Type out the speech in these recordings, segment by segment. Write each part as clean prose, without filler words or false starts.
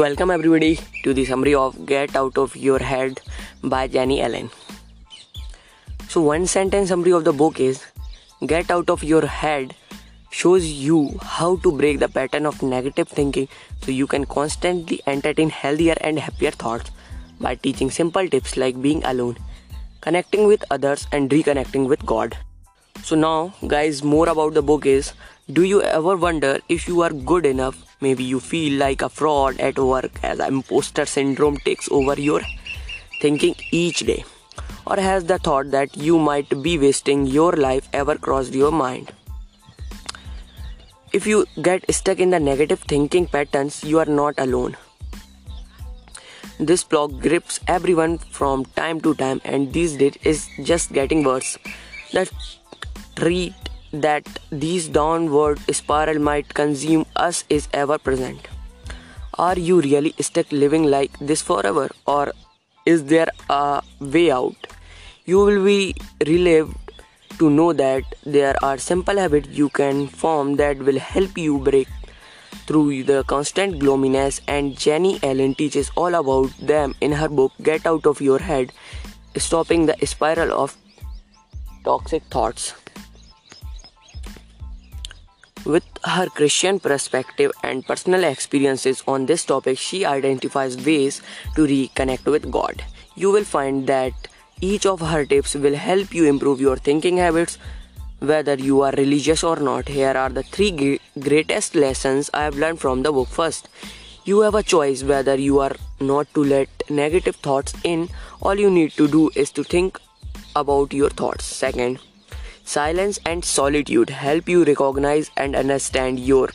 Welcome everybody to the summary of Get Out of Your Head by Jennie Allen. So one sentence summary of the book is, Get Out of Your Head shows you how to break the pattern of negative thinking so you can constantly entertain healthier and happier thoughts by teaching simple tips like being alone, connecting with others and reconnecting with God. So now guys, more about the book is, do you ever wonder if you are good enough? Maybe you feel like a fraud at work as imposter syndrome takes over your thinking each day. Or has the thought that you might be wasting your life ever crossed your mind? If you get stuck in the negative thinking patterns, you are not alone. This blog grips everyone from time to time and these days is just getting worse. That this downward spiral might consume us is ever present. Are you really stuck living like this forever, or is there a way out? You will be relieved to know that there are simple habits you can form that will help you break through the constant gloominess, and Jennie Allen teaches all about them in her book Get Out of Your Head, Stopping the Spiral of Toxic Thoughts. With her Christian perspective and personal experiences on this topic, she identifies ways to reconnect with God. You will find that each of her tips will help you improve your thinking habits, whether you are religious or not. Here are the three greatest lessons I have learned from the book. First, you have a choice whether you are not to let negative thoughts in. All you need to do is to think about your thoughts. Second, silence and solitude help you recognize and understand your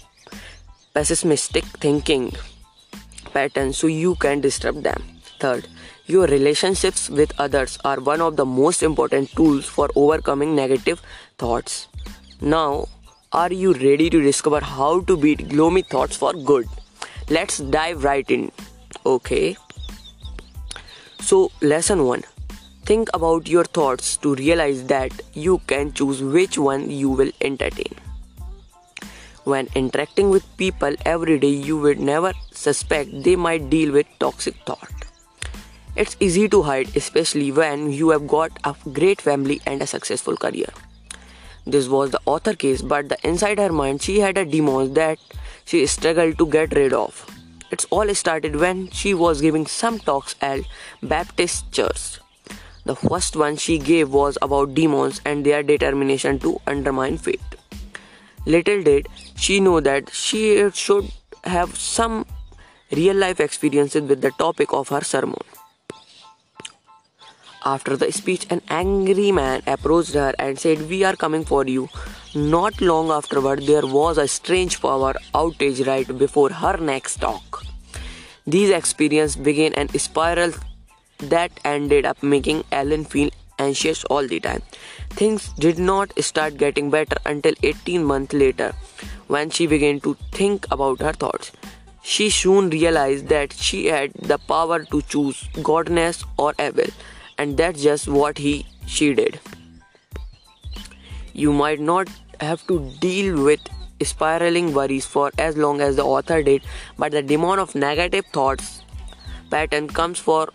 pessimistic thinking patterns so you can disturb them. Third, your relationships with others are one of the most important tools for overcoming negative thoughts. Now, are you ready to discover how to beat gloomy thoughts for good? Let's dive right in. Okay. So, lesson 1. Think about your thoughts to realize that you can choose which one you will entertain. When interacting with people every day, you would never suspect they might deal with toxic thought. It's easy to hide, especially when you have got a great family and a successful career. This was the author's case, but inside her mind she had a demon that she struggled to get rid of. It's all started when she was giving some talks at Baptist Church. The first one she gave was about demons and their determination to undermine faith. Little did she know that she should have some real-life experiences with the topic of her sermon. After the speech, an angry man approached her and said, "We are coming for you." Not long afterward, there was a strange power outage right before her next talk. These experiences began a spiral that ended up making Allen feel anxious all the time. Things did not start getting better until 18 months later, when she began to think about her thoughts. She soon realized that she had the power to choose goodness or evil, and that's just what she did. You might not have to deal with spiraling worries for as long as the author did, but the demon of negative thoughts pattern comes for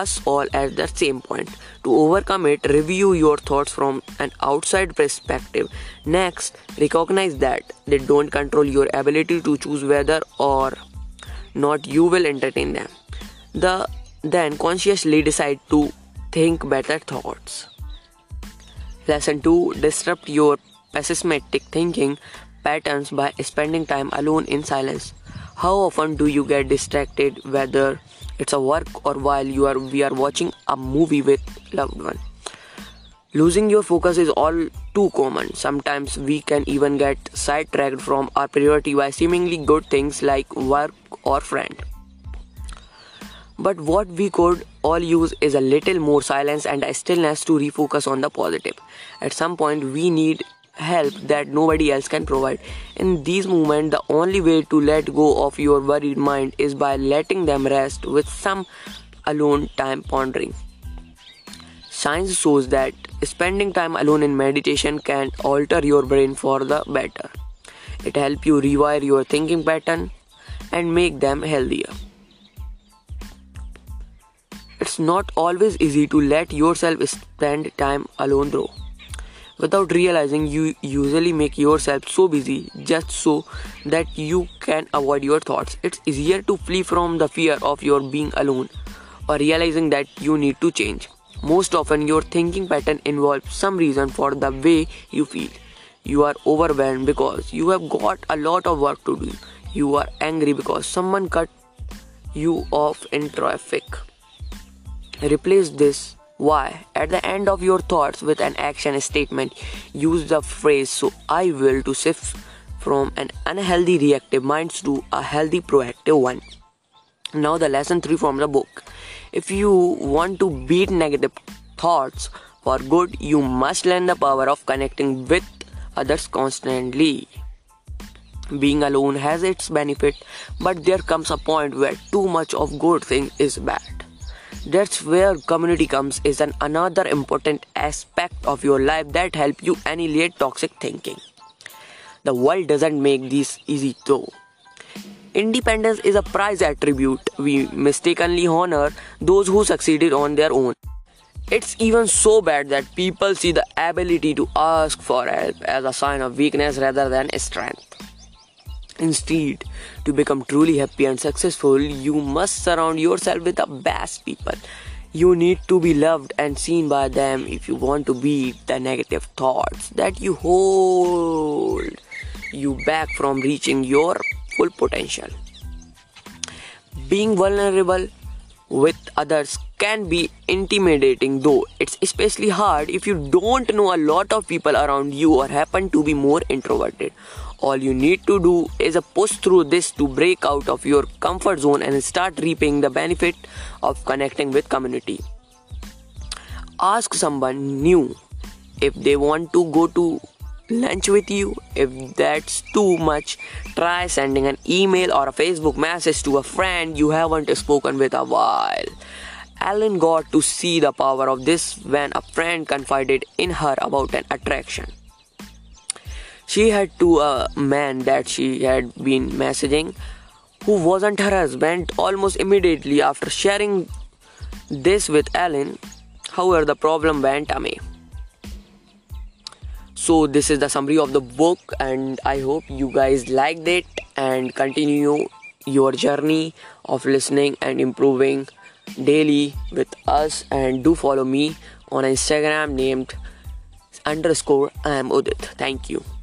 us all at the same point. To overcome it, review your thoughts from an outside perspective. Next, recognize that they don't control your ability to choose whether or not you will entertain them. Then consciously decide to think better thoughts. Lesson 2. Disrupt your pessimistic thinking patterns by spending time alone in silence. How often do you get distracted, whether it's a work or while we are watching a movie with loved one? Losing your focus is all too common. Sometimes we can even get sidetracked from our priority by seemingly good things like work or friend. But what we could all use is a little more silence and a stillness to refocus on the positive. At some point, we need help that nobody else can provide. In these moments, the only way to let go of your worried mind is by letting them rest with some alone time pondering. Science shows that spending time alone in meditation can alter your brain for the better. It helps you rewire your thinking pattern and make them healthier. It's not always easy to let yourself spend time alone though. Without realizing, you usually make yourself so busy just so that you can avoid your thoughts. It's easier to flee from the fear of your being alone or realizing that you need to change. Most often, your thinking pattern involves some reason for the way you feel. You are overwhelmed because you have got a lot of work to do. You are angry because someone cut you off in traffic. Replace this why at the end of your thoughts with an action statement. Use the phrase "so I will" to shift from an unhealthy reactive mind to a healthy proactive one. Now the lesson 3 from the book. If you want to beat negative thoughts for good, you must learn the power of connecting with others constantly. Being alone has its benefit, but there comes a point where too much of good thing is bad. That's where community comes is another important aspect of your life that helps you annihilate toxic thinking. The world doesn't make this easy though. Independence is a prized attribute. We mistakenly honor those who succeeded on their own. It's even so bad that people see the ability to ask for help as a sign of weakness rather than strength. Instead, to become truly happy and successful, you must surround yourself with the best people. You need to be loved and seen by them if you want to beat the negative thoughts that you hold you back from reaching your full potential. Being vulnerable with others can be intimidating though. It's especially hard if you don't know a lot of people around you or happen to be more introverted. All you need to do is push through this to break out of your comfort zone and start reaping the benefit of connecting with community. Ask someone new if they want to go to lunch with you. If that's too much, try sending an email or a Facebook message to a friend you haven't spoken with a while. Allen got to see the power of this when a friend confided in her about an attraction she had to a man that she had been messaging who wasn't her husband. Almost immediately after sharing this with Allen, however, the problem went away. So this is the summary of the book, and I hope you guys liked it and continue your journey of listening and improving daily with us, and do follow me on Instagram named _I am Udit. Thank you.